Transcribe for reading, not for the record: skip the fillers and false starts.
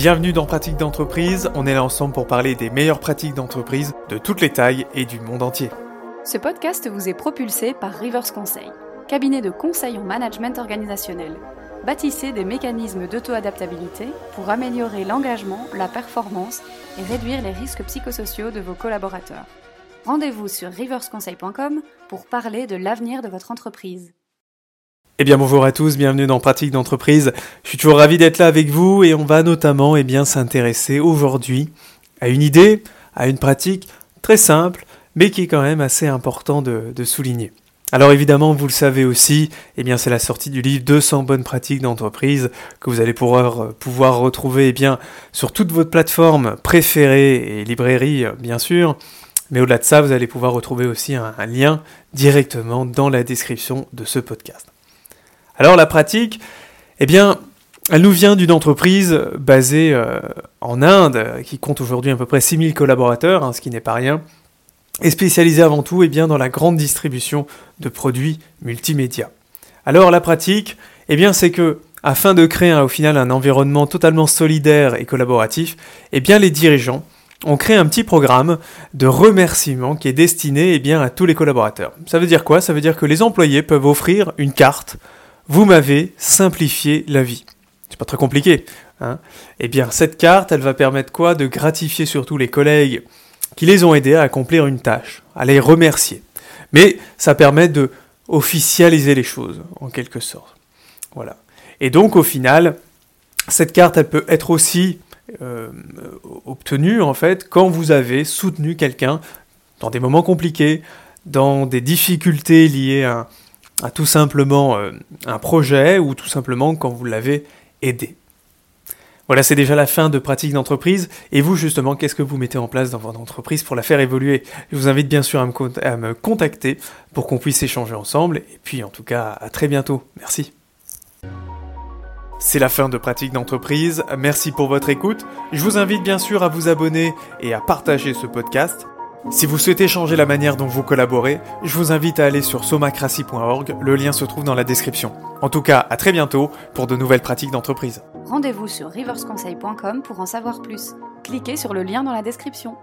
Bienvenue dans Pratiques d'entreprises, on est là ensemble pour parler des meilleures pratiques d'entreprise de toutes les tailles et du monde entier. Ce podcast vous est propulsé par Reverse Conseil, cabinet de conseil en management organisationnel. Bâtissez des mécanismes d'auto-adaptabilité pour améliorer l'engagement, la performance et réduire les risques psychosociaux de vos collaborateurs. Rendez-vous sur reverseconseil.com pour parler de l'avenir de votre entreprise. Eh bien bonjour à tous, bienvenue dans Pratiques d'entreprise. Je suis toujours ravi d'être là avec vous et on va notamment s'intéresser aujourd'hui à une idée, à une pratique très simple mais qui est quand même assez important de souligner. Alors évidemment, vous le savez aussi, c'est la sortie du livre 200 Bonnes pratiques d'entreprise que vous allez pouvoir retrouver sur toutes vos plateformes préférées et librairies bien sûr. Mais au-delà de ça, vous allez pouvoir retrouver aussi un lien directement dans la description de ce podcast. Alors la pratique, elle nous vient d'une entreprise basée en Inde, qui compte aujourd'hui à peu près 6000 collaborateurs, ce qui n'est pas rien, et spécialisée avant tout dans la grande distribution de produits multimédia. Alors la pratique, c'est que, afin de créer un environnement totalement solidaire et collaboratif, les dirigeants ont créé un petit programme de remerciement qui est destiné à tous les collaborateurs. Ça veut dire quoi ? Ça veut dire que les employés peuvent offrir une carte. Vous m'avez simplifié la vie. C'est pas très compliqué, cette carte, elle va permettre quoi ? De gratifier surtout les collègues qui les ont aidés à accomplir une tâche, à les remercier. Mais ça permet de officialiser les choses, en quelque sorte. Voilà. Et donc, au final, cette carte, elle peut être aussi obtenue, quand vous avez soutenu quelqu'un dans des moments compliqués, dans des difficultés liées à tout simplement un projet ou tout simplement quand vous l'avez aidé. Voilà, c'est déjà la fin de Pratiques d'entreprise. Et vous, justement, qu'est-ce que vous mettez en place dans votre entreprise pour la faire évoluer ? Je vous invite bien sûr à me contacter pour qu'on puisse échanger ensemble. Et puis, en tout cas, à très bientôt. Merci. C'est la fin de Pratiques d'entreprise. Merci pour votre écoute. Je vous invite bien sûr à vous abonner et à partager ce podcast. Si vous souhaitez changer la manière dont vous collaborez, je vous invite à aller sur somacracie.org, le lien se trouve dans la description. En tout cas, à très bientôt pour de nouvelles pratiques d'entreprise. Rendez-vous sur reverseconseil.com pour en savoir plus. Cliquez sur le lien dans la description.